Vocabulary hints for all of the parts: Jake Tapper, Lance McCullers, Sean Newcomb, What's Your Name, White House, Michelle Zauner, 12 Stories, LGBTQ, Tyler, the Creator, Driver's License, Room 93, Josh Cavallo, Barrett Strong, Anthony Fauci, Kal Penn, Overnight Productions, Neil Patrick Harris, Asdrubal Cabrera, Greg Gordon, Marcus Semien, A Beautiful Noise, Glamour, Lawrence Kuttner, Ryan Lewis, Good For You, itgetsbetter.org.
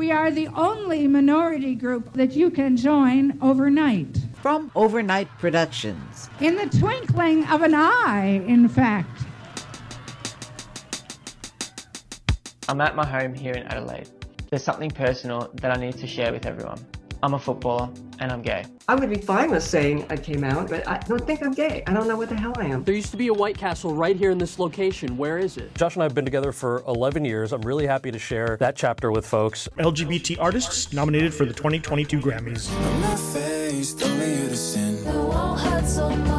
We are the only minority group that you can join overnight. From Overnight Productions. In the twinkling of an eye, in fact. I'm at my home here in Adelaide. There's something personal that I need to share with everyone. I'm a footballer and I'm gay. I would be fine with saying I came out, but I don't think I'm gay. I don't know what the hell I am. There used to be a White Castle right here in this location. Where is it? Josh and I have been together for 11 years. I'm really happy to share that chapter with folks. LGBT artists nominated for the 2022 Grammys. On my face, don't be innocent. It won't hurt so much.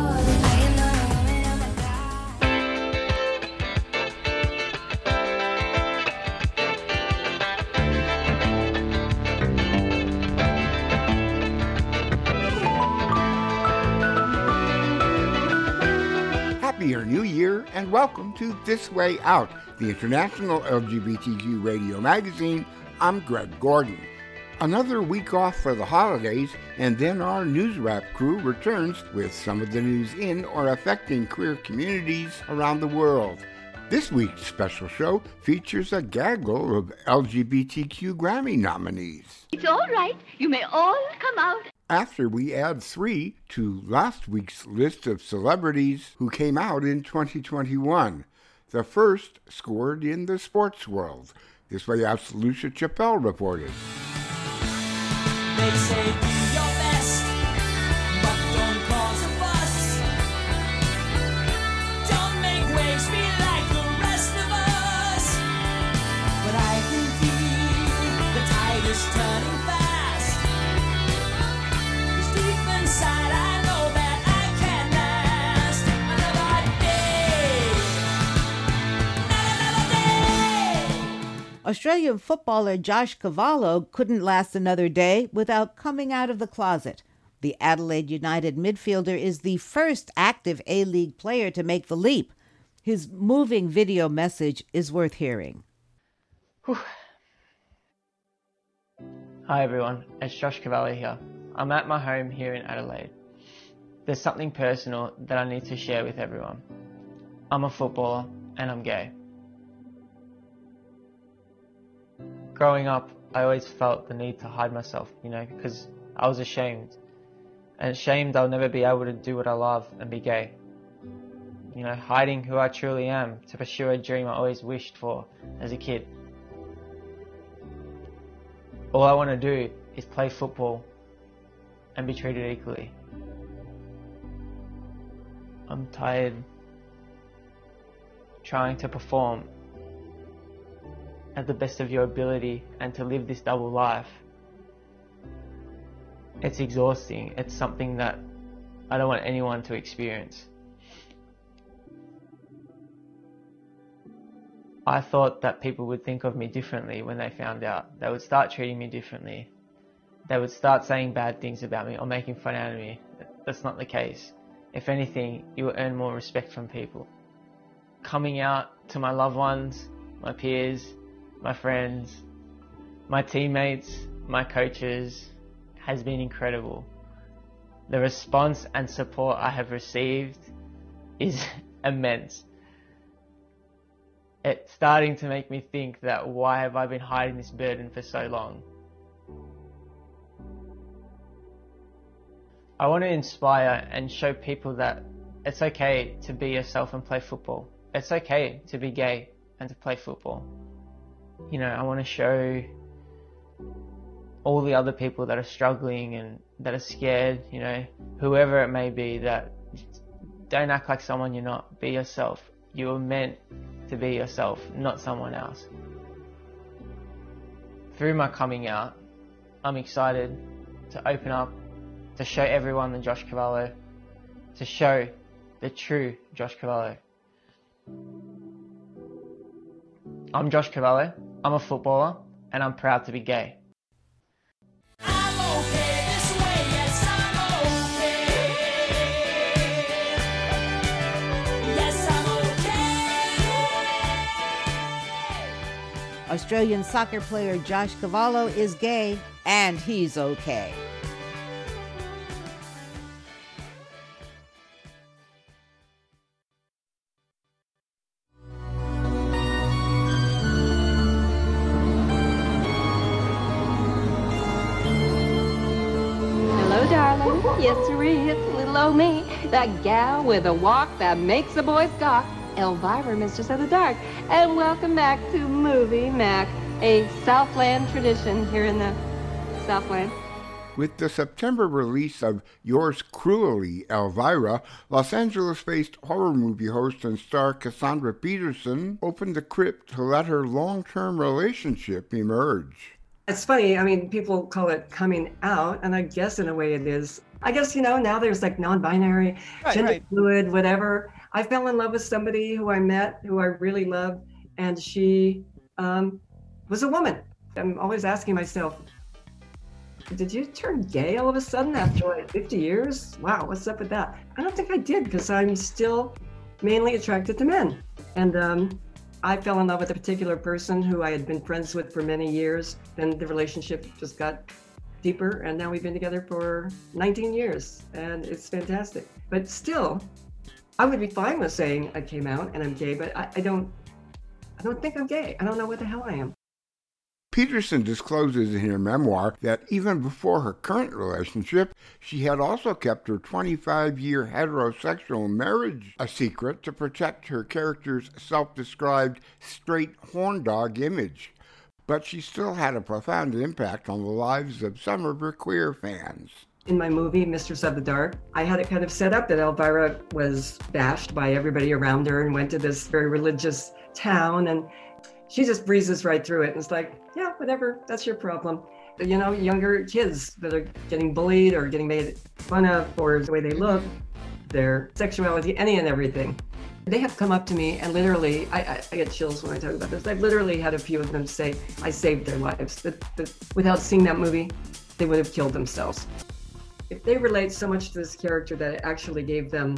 Your new year, and welcome to This Way Out, the international LGBTQ radio magazine. I'm Greg Gordon. Another week off for the holidays, and then our news wrap crew returns with some of the news in or affecting queer communities around the world. This week's special show features a gaggle of LGBTQ Grammy nominees. It's all right. You may all come out. After we add 3 to last week's list of celebrities who came out in 2021. The first scored in the sports world. This Way Out's Lucia Chappelle reported. They say do your best, but don't cause a fuss. Don't make waves be like the rest of us. But I can feel the tide is turning fast. I know that I can last another day. Australian footballer Josh Cavallo couldn't last another day without coming out of the closet. The Adelaide United midfielder is the first active A-League player to make the leap. His moving video message is worth hearing. Whew. Hi everyone, it's Josh Cavallo here. I'm at my home here in Adelaide. There's something personal that I need to share with everyone. I'm a footballer and I'm gay. Growing up, I always felt the need to hide myself, because I was ashamed. And ashamed I'll never be able to do what I love and be gay. Hiding who I truly am to pursue a dream I always wished for as a kid. All I want to do is play football and be treated equally. I'm tired trying to perform at the best of your ability and to live this double life. It's exhausting. It's something that I don't want anyone to experience. I thought that people would think of me differently when they found out. They would start treating me differently. They would start saying bad things about me or making fun out of me. That's not the case. If anything, you will earn more respect from people. Coming out to my loved ones, my peers, my friends, my teammates, my coaches has been incredible. The response and support I have received is immense. It's starting to make me think that why have I been hiding this burden for so long? I want to inspire and show people that it's okay to be yourself and play football. It's okay to be gay and to play football. I want to show all the other people that are struggling and that are scared, whoever it may be, that don't act like someone you're not. Be yourself. You were meant to be yourself, not someone else. Through my coming out, I'm excited to open up, to show everyone the Josh Cavallo, to show the true Josh Cavallo. I'm Josh Cavallo, I'm a footballer, and I'm proud to be gay. I'm okay this way, yes I'm okay. Yes I'm okay. Australian soccer player Josh Cavallo is gay, and he's okay. darling. Yes, siree, it's little old me. That gal with a walk that makes the boys gawk. Elvira, Mistress of the Dark. And welcome back to Movie Mac, a Southland tradition here in the Southland. With the September release of Yours Cruelly, Elvira, Los Angeles-based horror movie host and star Cassandra Peterson opened the crypt to let her long-term relationship emerge. It's funny, I mean, people call it coming out, and I guess in a way it is. I guess, you know, now there's like non-binary, gender fluid, whatever. I fell in love with somebody who I met, who I really loved, and she was a woman. I'm always asking myself, did you turn gay all of a sudden after like 50 years? Wow, what's up with that? I don't think I did, because I'm still mainly attracted to men. And I fell in love with a particular person who I had been friends with for many years. Then the relationship just got deeper, and now we've been together for 19 years, and it's fantastic. But still, I would be fine with saying I came out and I'm gay, but I don't think I'm gay. I don't know what the hell I am. Peterson discloses in her memoir that even before her current relationship, she had also kept her 25-year heterosexual marriage a secret to protect her character's self-described straight horn dog image. But she still had a profound impact on the lives of some of her queer fans. In my movie, Mistress of the Dark, I had it kind of set up that Elvira was bashed by everybody around her and went to this very religious town, and she just breezes right through it and it's like, yeah, whatever, that's your problem. You know, younger kids that are getting bullied or getting made fun of for the way they look, their sexuality, any and everything. They have come up to me and literally, I get chills when I talk about this. I've literally had a few of them say, I saved their lives. That without seeing that movie, they would have killed themselves. If they relate so much to this character that it actually gave them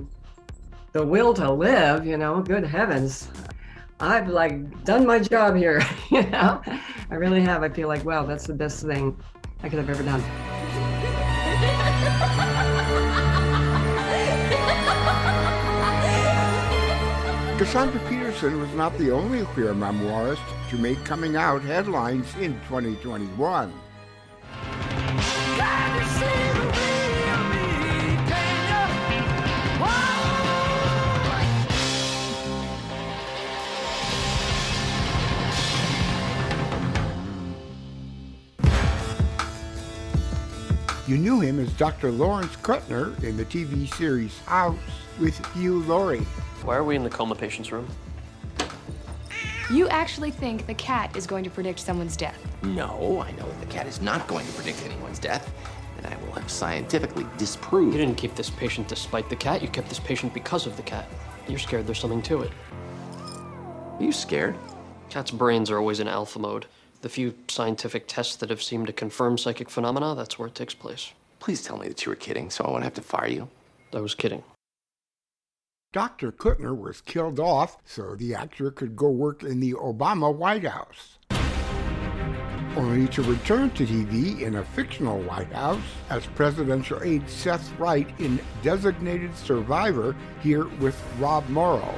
the will to live, you know, good heavens. I've like done my job here, you know? I really have. I feel like, wow, that's the best thing I could have ever done. Cassandra Peterson was not the only queer memoirist to make coming out headlines in 2021. You knew him as Dr. Lawrence Kuttner in the TV series House with Hugh Laurie. Why are we in the coma patient's room? You actually think the cat is going to predict someone's death? No, I know the cat is not going to predict anyone's death, and I will have scientifically disproved. You didn't keep this patient despite the cat. You kept this patient because of the cat. You're scared there's something to it. Are you scared? Cats' brains are always in alpha mode. The few scientific tests that have seemed to confirm psychic phenomena, that's where it takes place. Please tell me that you were kidding, so I won't have to fire you. I was kidding. Dr. Kuttner was killed off so the actor could go work in the Obama White House, only to return to TV in a fictional White House as presidential aide Seth Wright in Designated Survivor, here with Rob Morrow.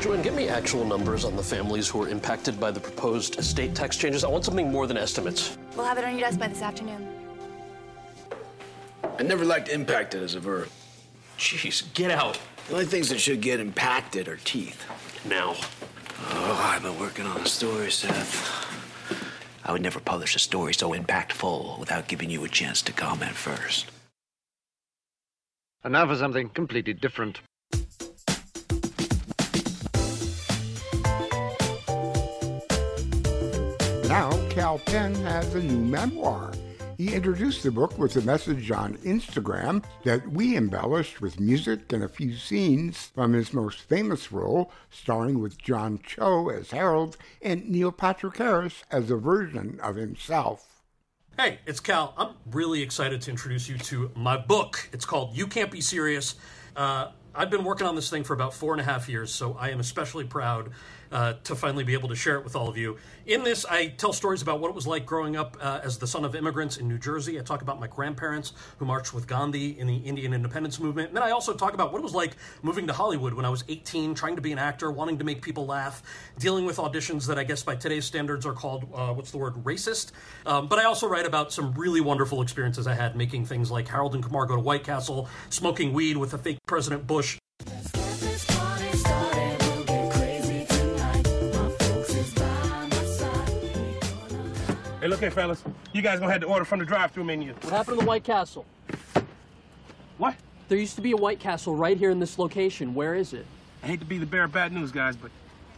Joanne, get me actual numbers on the families who are impacted by the proposed estate tax changes. I want something more than estimates. We'll have it on your desk by this afternoon. I never liked impacted as a verb. Jeez, get out. The only things that should get impacted are teeth. Now. Oh, I've been working on a story, Seth. I would never publish a story so impactful without giving you a chance to comment first. And now for something completely different. Now, Kal Penn has a new memoir. He introduced the book with a message on Instagram that we embellished with music and a few scenes from his most famous role, starring with John Cho as Harold and Neil Patrick Harris as a version of himself. Hey, it's Kal. I'm really excited to introduce you to my book. It's called You Can't Be Serious. I've been working on this thing for about 4.5 years, so I am especially proud to finally be able to share it with all of you. In this, I tell stories about what it was like growing up as the son of immigrants in New Jersey. I talk about my grandparents who marched with Gandhi in the Indian independence movement. And then I also talk about what it was like moving to Hollywood when I was 18, trying to be an actor, wanting to make people laugh, dealing with auditions that I guess by today's standards are called, racist. But I also write about some really wonderful experiences I had making things like Harold and Kumar Go to White Castle, smoking weed with a fake President Bush. Hey, look here, fellas. You guys gonna have to order from the drive-thru menu. What happened to the White Castle? What? There used to be a White Castle right here in this location. Where is it? I hate to be the bearer of bad news, guys, but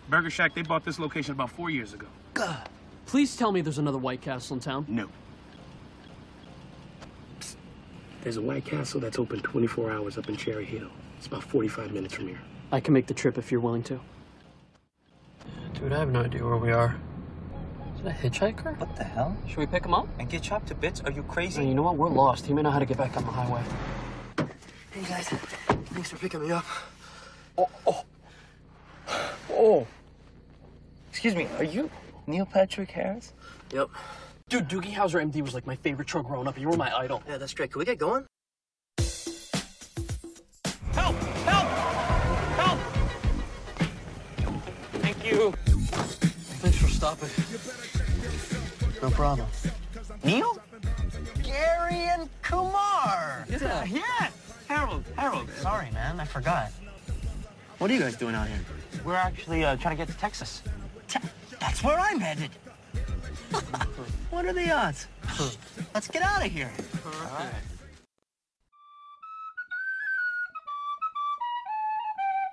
Burger Shack, they bought this location about 4 years ago. God. Please tell me there's another White Castle in town. No. Psst. There's a White Castle that's open 24 hours up in Cherry Hill. It's about 45 minutes from here. I can make the trip if you're willing to. Dude, I have no idea where we are. A hitchhiker? What the hell? Should we pick him up? And get chopped to bits? Are you crazy? Hey, you know what? We're lost. He may know how to get back on the highway. Hey, guys. Thanks for picking me up. Oh. Excuse me. Are you Neil Patrick Harris? Yep. Dude, Doogie Howser MD was like my favorite show growing up. You were my idol. Yeah, that's great. Can we get going? Help! Help! Help! Thank you. Thanks for stopping. No problem. Neil? Gary and Kumar! Yeah. Yeah! Harold. Sorry, man. I forgot. What are you guys doing out here? We're actually trying to get to Texas. That's where I'm headed. What are the odds? Let's get out of here. All right.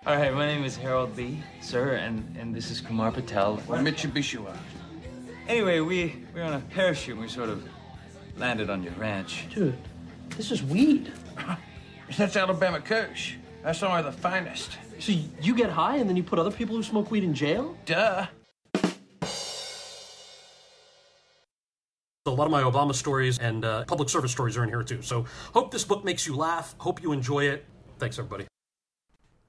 All right, my name is Harold B, sir, and this is Kumar Patel. Mitsubishiwa. Anyway, we were on a parachute and we sort of landed on your ranch. Dude, this is weed. That's Alabama Kush. That's some of the finest. So you get high and then you put other people who smoke weed in jail? Duh. A lot of my Obama stories and public service stories are in here too. So hope this book makes you laugh. Hope you enjoy it. Thanks, everybody.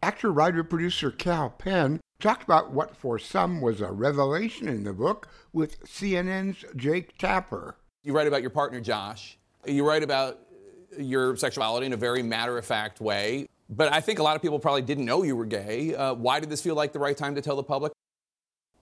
Actor, writer, producer Kal Penn talked about what for some was a revelation in the book with CNN's Jake Tapper. You write about your partner, Josh. You write about your sexuality in a very matter-of-fact way. But I think a lot of people probably didn't know you were gay. Why did this feel like the right time to tell the public?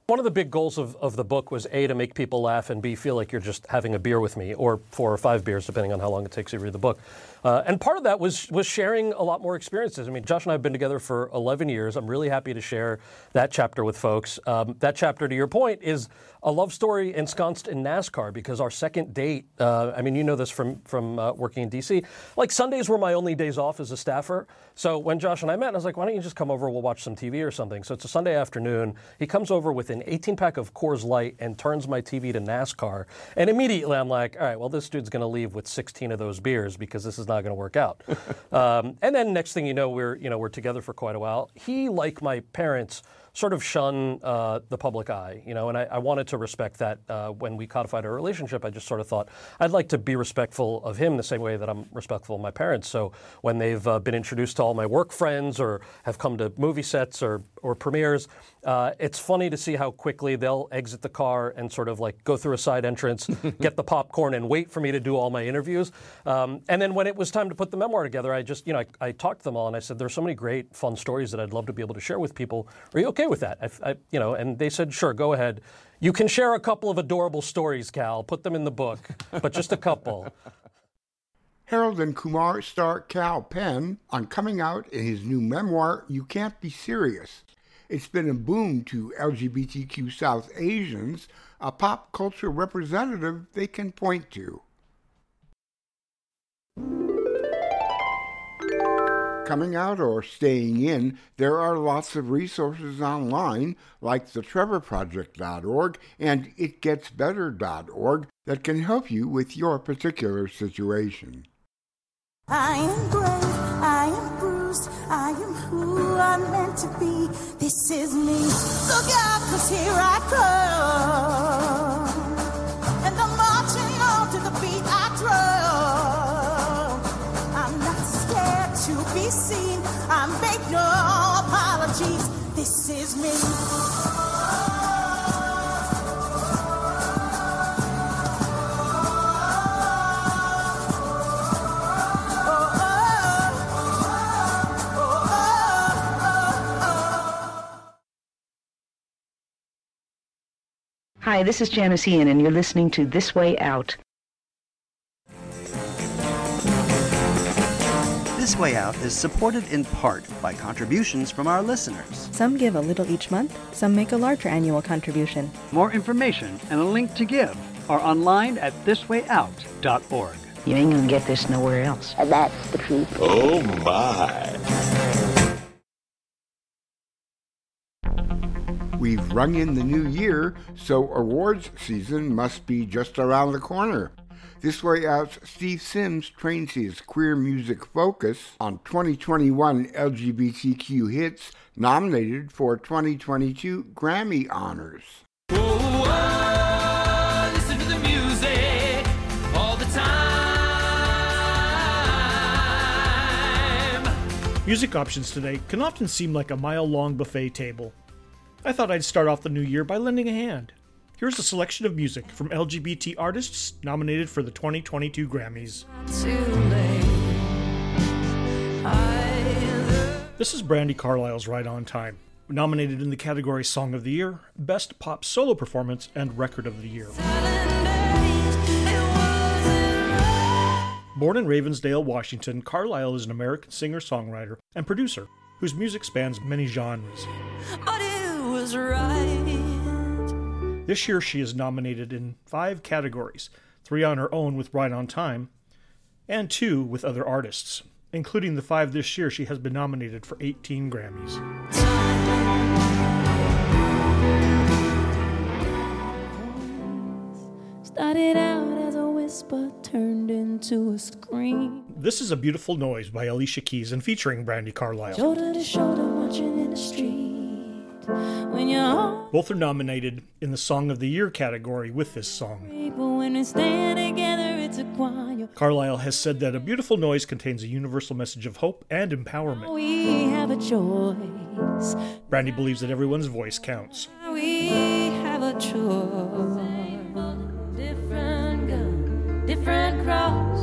One of the big goals of the book was, A, to make people laugh, and B, feel like you're just having a beer with me, or 4 or 5 beers, depending on how long it takes you to read the book. And part of that was sharing a lot more experiences. I mean, Josh and I have been together for 11 years. I'm really happy to share that chapter with folks. That chapter, to your point, is a love story ensconced in NASCAR, because our second date, I mean, you know this from working in D.C., like Sundays were my only days off as a staffer. So when Josh and I met, I was like, why don't you just come over, we'll watch some TV or something. So it's a Sunday afternoon. He comes over with an 18-pack of Coors Light and turns my TV to NASCAR. And immediately I'm like, all right, well, this dude's going to leave with 16 of those beers because this is not going to work out. And then next thing you know, we're together for quite a while. He, like my parents, sort of shun the public eye, you know, and I wanted to respect that when we codified our relationship. I just sort of thought I'd like to be respectful of him the same way that I'm respectful of my parents. So when they've been introduced to all my work friends or have come to movie sets or premieres, it's funny to see how quickly they'll exit the car and sort of like go through a side entrance, get the popcorn and wait for me to do all my interviews. And then when it was time to put the memoir together, I just, you know, I talked to them all and I said, there's so many great fun stories that I'd love to be able to share with people. Are you okay with that? I and they said, sure, go ahead. You can share a couple of adorable stories, Cal. Put them in the book, but just a couple. Harold and Kumar star Kal Penn on coming out in his new memoir, You Can't Be Serious. It's been a boon to LGBTQ South Asians, a pop culture representative they can point to. Coming out or staying in, there are lots of resources online like thetrevorproject.org and itgetsbetter.org that can help you with your particular situation. I am brave, I am bruised, I am who I'm meant to be. This is me. Look out, 'cause here I come. And I'm marching on to the beat I drum. To be seen, I make no apologies. This is me. Hi, this is Janice Ian, and you're listening to This Way Out. This Way Out is supported in part by contributions from our listeners. Some give a little each month, some make a larger annual contribution. More information and a link to give are online at thiswayout.org. You ain't gonna get this nowhere else. And that's the truth. Oh, my. We've rung in the new year, so awards season must be just around the corner. This Way Out's Steve Sims trains his queer music focus on 2021 LGBTQ hits nominated for 2022 Grammy Honors. Whoa, whoa, listen to the music all the time. Music options today can often seem like a mile-long buffet table. I thought I'd start off the new year by lending a hand. Here's a selection of music from LGBT artists nominated for the 2022 Grammys. This is Brandi Carlile's Right on Time, nominated in the category Song of the Year, Best Pop Solo Performance, and Record of the Year. Born in Ravensdale, Washington, Carlile is an American singer-songwriter and producer whose music spans many genres. But it was right. This year she is nominated in 5 categories, 3 on her own with Right on Time, and 2 with other artists. Including the 5 this year, she has been nominated for 18 Grammys. Started out as a whisper, turned into a scream. This is A Beautiful Noise by Alicia Keys and featuring Brandi Carlile. Shoulder to shoulder, marching in the street. Both are nominated in the Song of the Year category with this song. Carlile has said that A Beautiful Noise contains a universal message of hope and empowerment. We have a choice. Brandy believes that everyone's voice counts. We have a choice. Different gun, different cross.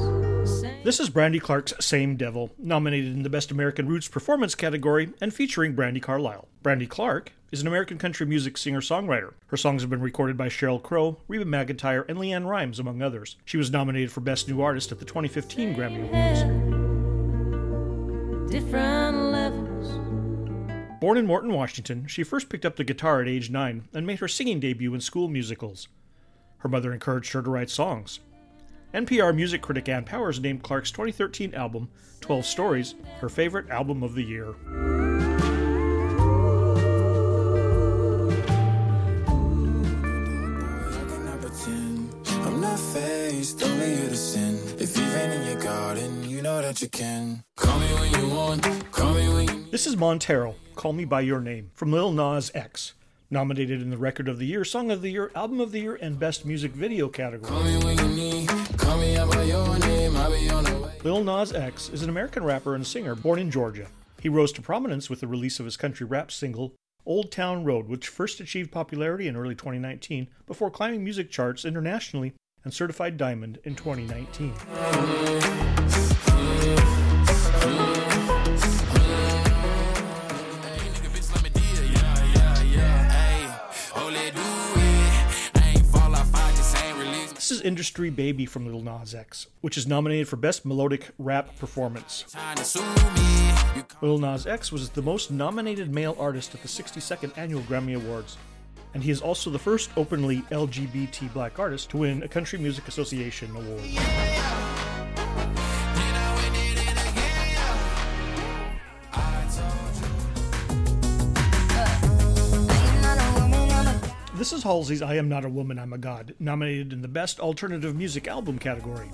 This is Brandy Clark's Same Devil, nominated in the Best American Roots Performance category and featuring Brandi Carlile. Brandi Clark is an American country music singer-songwriter. Her songs have been recorded by Sheryl Crow, Reba McEntire, and Leanne Rimes, among others. She was nominated for Best New Artist at the 2015 Grammy Awards. Different levels. Born in Morton, Washington, she first picked up the guitar at age 9 and made her singing debut in school musicals. Her mother encouraged her to write songs. NPR music critic Ann Powers named Clark's 2013 album, 12 Stories, her favorite album of the year. This is Montero, Call Me By Your Name, from Lil Nas X. Nominated in the Record of the Year, Song of the Year, Album of the Year, and Best Music Video category. Lil Nas X is an American rapper and singer born in Georgia. He rose to prominence with the release of his country rap single, Old Town Road, which first achieved popularity in early 2019 before climbing music charts internationally and certified diamond in 2019. This is Industry Baby from Lil Nas X, which is nominated for Best Melodic Rap Performance. Lil Nas X was the most nominated male artist at the 62nd Annual Grammy Awards, and he is also the first openly LGBT black artist to win a Country Music Association award. This is Halsey's I Am Not a Woman, I'm a God, nominated in the Best Alternative Music Album category.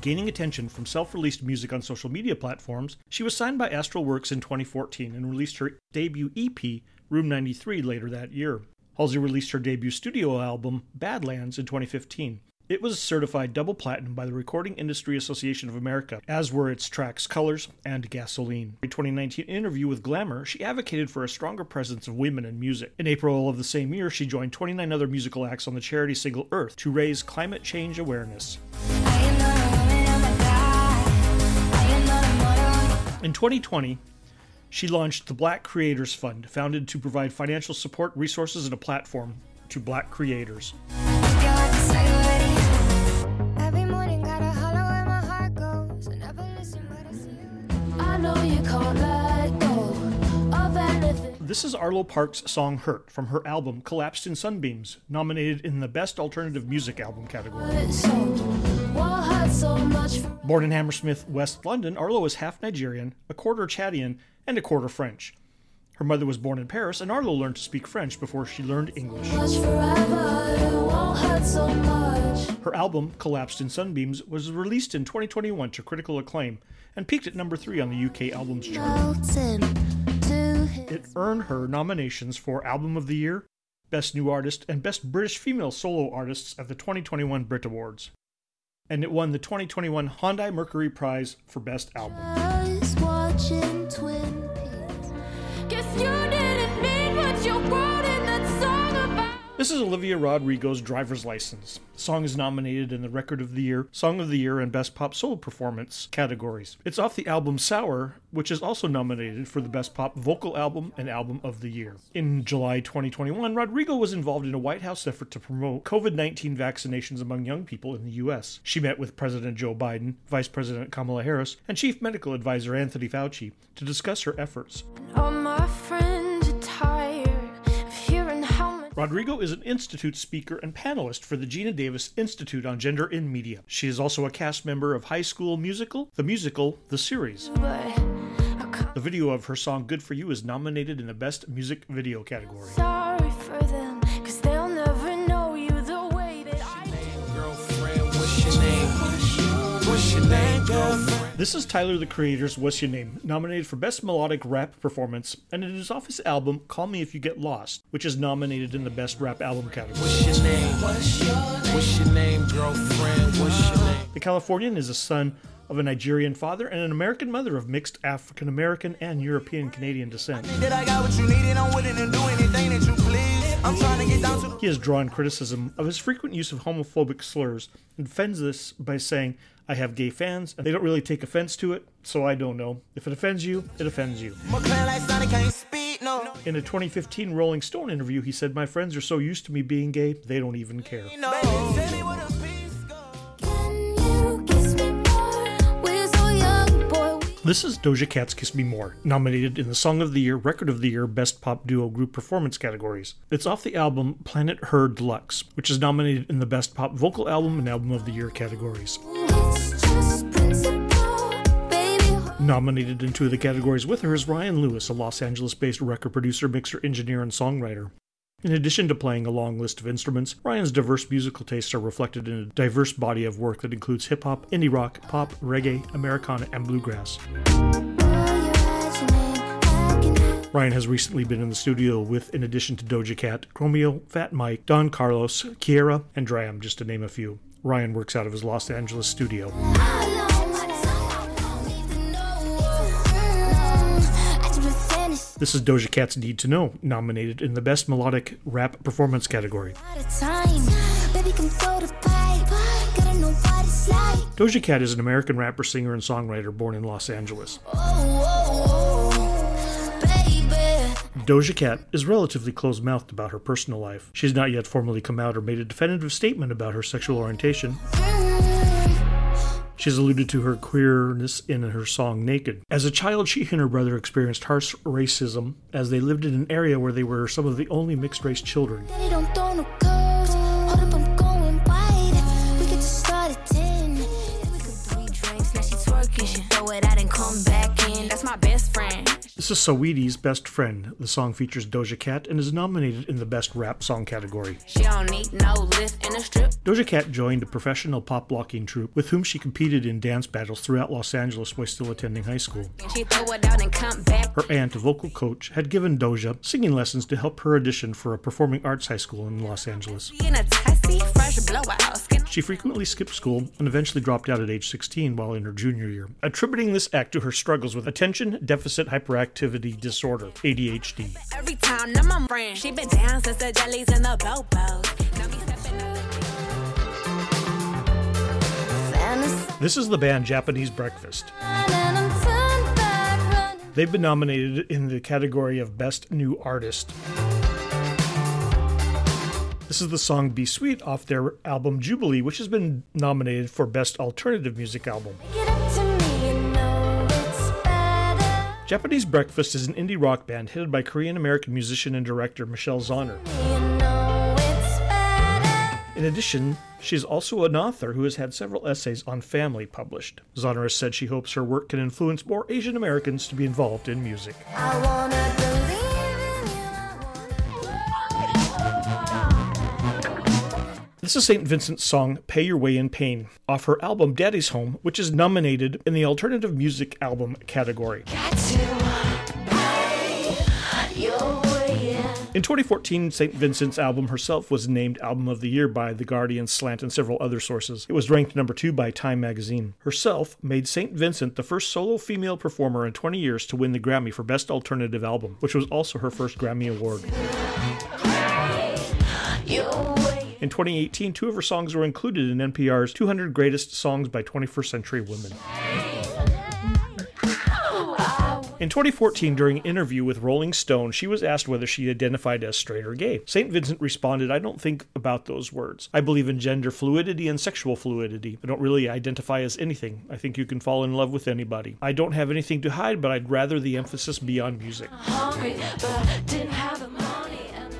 Gaining attention from self-released music on social media platforms, she was signed by Astral Works in 2014 and released her debut EP, Room 93, later that year. Halsey released her debut studio album, Badlands, in 2015. It was certified double platinum by the Recording Industry Association of America, as were its tracks Colors and Gasoline. In a 2019 interview with Glamour, she advocated for a stronger presence of women in music. In April of the same year, she joined 29 other musical acts on the charity single Earth to raise climate change awareness. In 2020, she launched the Black Creators Fund, founded to provide financial support, resources, and a platform to Black creators. This is Arlo Parks' song Hurt from her album Collapsed in Sunbeams, nominated in the Best Alternative Music Album category. Born in Hammersmith, West London, Arlo is half Nigerian, a quarter Chadian, and a quarter French. Her mother was born in Paris, and Arlo learned to speak French before she learned English. Her album, Collapsed in Sunbeams, was released in 2021 to critical acclaim and peaked at number 3 on the UK Albums chart. It earned her nominations for Album of the Year, Best New Artist, and Best British Female Solo Artists at the 2021 Brit Awards. And it won the 2021 Hyundai Mercury Prize for Best Album. This is Olivia Rodrigo's Driver's License. The song is nominated in the Record of the Year, Song of the Year, and Best Pop Solo Performance categories. It's off the album Sour, which is also nominated for the Best Pop Vocal Album and Album of the Year. In July 2021, Rodrigo was involved in a White House effort to promote COVID-19 vaccinations among young people in the U.S. She met with President Joe Biden, Vice President Kamala Harris, and Chief Medical Advisor Anthony Fauci to discuss her efforts. Rodrigo is an Institute speaker and panelist for the Gina Davis Institute on Gender in Media. She is also a cast member of High School Musical, The Series. The video of her song Good For You is nominated in the Best Music Video category. Sorry for them, 'cause they'll never know you the way that I do. Girlfriend, what's your name? What's your name, girlfriend? This is Tyler, the Creator's What's Your Name, nominated for Best Melodic Rap Performance, and it is off his album Call Me If You Get Lost, which is nominated in the Best Rap Album category. What's your name? What's your name, girlfriend? What's your name? The Californian is a son of a Nigerian father and an American mother of mixed African-American and European-Canadian descent. He has drawn criticism of his frequent use of homophobic slurs and defends this by saying, I have gay fans, and they don't really take offense to it, so I don't know. If it offends you, it offends you. In a 2015 Rolling Stone interview, he said, my friends are so used to me being gay, they don't even care. This is Doja Cat's Kiss Me More, nominated in the Song of the Year, Record of the Year, Best Pop Duo Group Performance categories. It's off the album Planet Her Deluxe, which is nominated in the Best Pop Vocal Album and Album of the Year categories. Nominated in two of the categories with her is Ryan Lewis, a Los Angeles-based record producer, mixer, engineer, and songwriter. In addition to playing a long list of instruments, Ryan's diverse musical tastes are reflected in a diverse body of work that includes hip-hop, indie rock, pop, reggae, Americana, and bluegrass. Ryan has recently been in the studio with, in addition to Doja Cat, Chromeo, Fat Mike, Don Carlos, Kiera, and Dram, just to name a few. Ryan works out of his Los Angeles studio. This is Doja Cat's Need to Know, nominated in the Best Melodic Rap Performance category. Doja Cat is an American rapper, singer, and songwriter born in Los Angeles. Doja Cat is relatively closed-mouthed about her personal life. She's not yet formally come out or made a definitive statement about her sexual orientation. She's alluded to her queerness in her song Naked. As a child, she and her brother experienced harsh racism as they lived in an area where they were some of the only mixed-race children. This is Saweetie's Best Friend. The song features Doja Cat and is nominated in the Best Rap Song category. She don't need no lift in a strip. Doja Cat joined a professional pop locking troupe with whom she competed in dance battles throughout Los Angeles while still attending high school. Her aunt, a vocal coach, had given Doja singing lessons to help her audition for a performing arts high school in Los Angeles. She frequently skipped school and eventually dropped out at age 16 while in her junior year, attributing this act to her struggles with attention deficit hyperactivity disorder, ADHD. Every time my friend, she been down since the jellies and the bobos. This is the band Japanese Breakfast. They've been nominated in the category of Best New Artist. This is the song Be Sweet off their album Jubilee, which has been nominated for Best Alternative Music Album. Japanese Breakfast is an indie rock band headed by Korean-American musician and director Michelle Zauner. In addition, she's also an author who has had several essays on family published. Zauner has said she hopes her work can influence more Asian Americans to be involved in music. This is St. Vincent's song, Pay Your Way in Pain, off her album Daddy's Home, which is nominated in the Alternative Music Album category. In 2014, St. Vincent's album herself was named Album of the Year by The Guardian, Slant, and several other sources. It was ranked number 2 by Time magazine. Herself made St. Vincent the first solo female performer in 20 years to win the Grammy for Best Alternative Album, which was also her first Grammy Award. In 2018, 2 of her songs were included in NPR's 200 Greatest Songs by 21st Century Women. In 2014, during an interview with Rolling Stone, she was asked whether she identified as straight or gay. St. Vincent responded, "I don't think about those words. I believe in gender fluidity and sexual fluidity. I don't really identify as anything. I think you can fall in love with anybody. I don't have anything to hide, but I'd rather the emphasis be on music." Hungry, but didn't have the money and the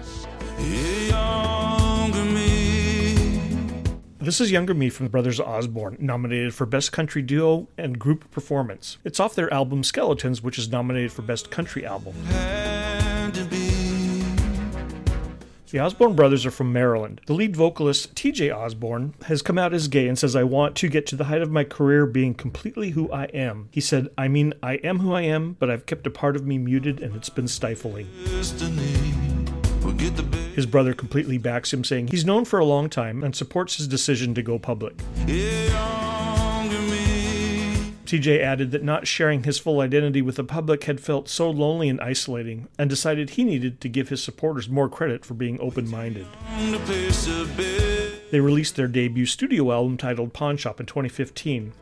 This is Younger Me from the Brothers Osborne, nominated for Best Country Duo and Group Performance. It's off their album Skeletons, which is nominated for Best Country Album. The Osborne brothers are from Maryland. The lead vocalist, TJ Osborne, has come out as gay and says, "I want to get to the height of my career being completely who I am." He said, "I mean, I am who I am, but I've kept a part of me muted and it's been stifling." His brother completely backs him, saying he's known for a long time and supports his decision to go public. TJ added that not sharing his full identity with the public had felt so lonely and isolating, and decided he needed to give his supporters more credit for being open-minded. They released their debut studio album titled Pawn Shop in 2015.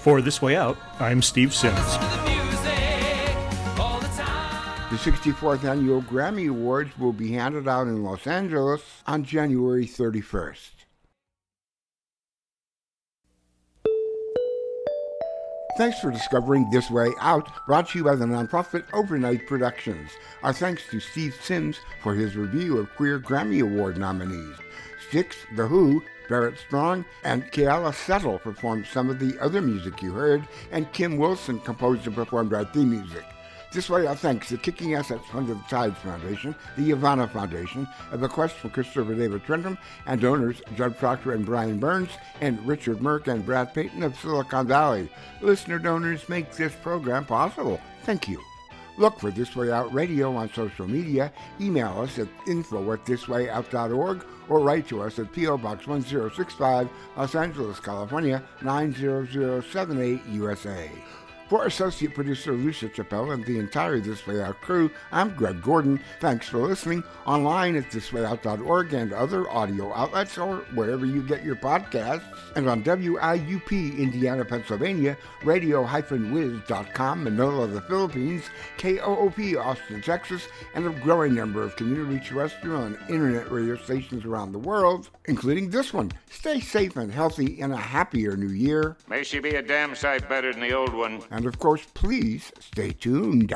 For This Way Out, I'm Steve Sims. The 64th Annual Grammy Awards will be handed out in Los Angeles on January 31st. Thanks for discovering This Way Out, brought to you by the nonprofit Overnight Productions. Our thanks to Steve Sims for his review of queer Grammy Award nominees. Styx, The Who, Barrett Strong, and Keala Settle performed some of the other music you heard, and Kim Wilson composed and performed our theme music. This Way Out thanks the Kicking Assets Fund of the Tides Foundation, the Ivana Foundation, a bequest from Christopher David Trentham, and donors Judd Proctor and Brian Burns, and Richard Merck and Brad Payton of Silicon Valley. Listener donors make this program possible. Thank you. Look for This Way Out Radio on social media, email us at info@thiswayout.org, or write to us at P.O. Box 1065, Los Angeles, California, 90078 USA. For Associate Producer Lucia Chappell and the entire This Way Out crew, I'm Greg Gordon. Thanks for listening online at thiswayout.org and other audio outlets or wherever you get your podcasts. And on WIUP, Indiana, Pennsylvania, radio-wiz.com, Manila, the Philippines, KOOP, Austin, Texas, and a growing number of community terrestrial and internet radio stations around the world, including this one. Stay safe and healthy in a happier new year. May she be a damn sight better than the old one. And of course, please stay tuned.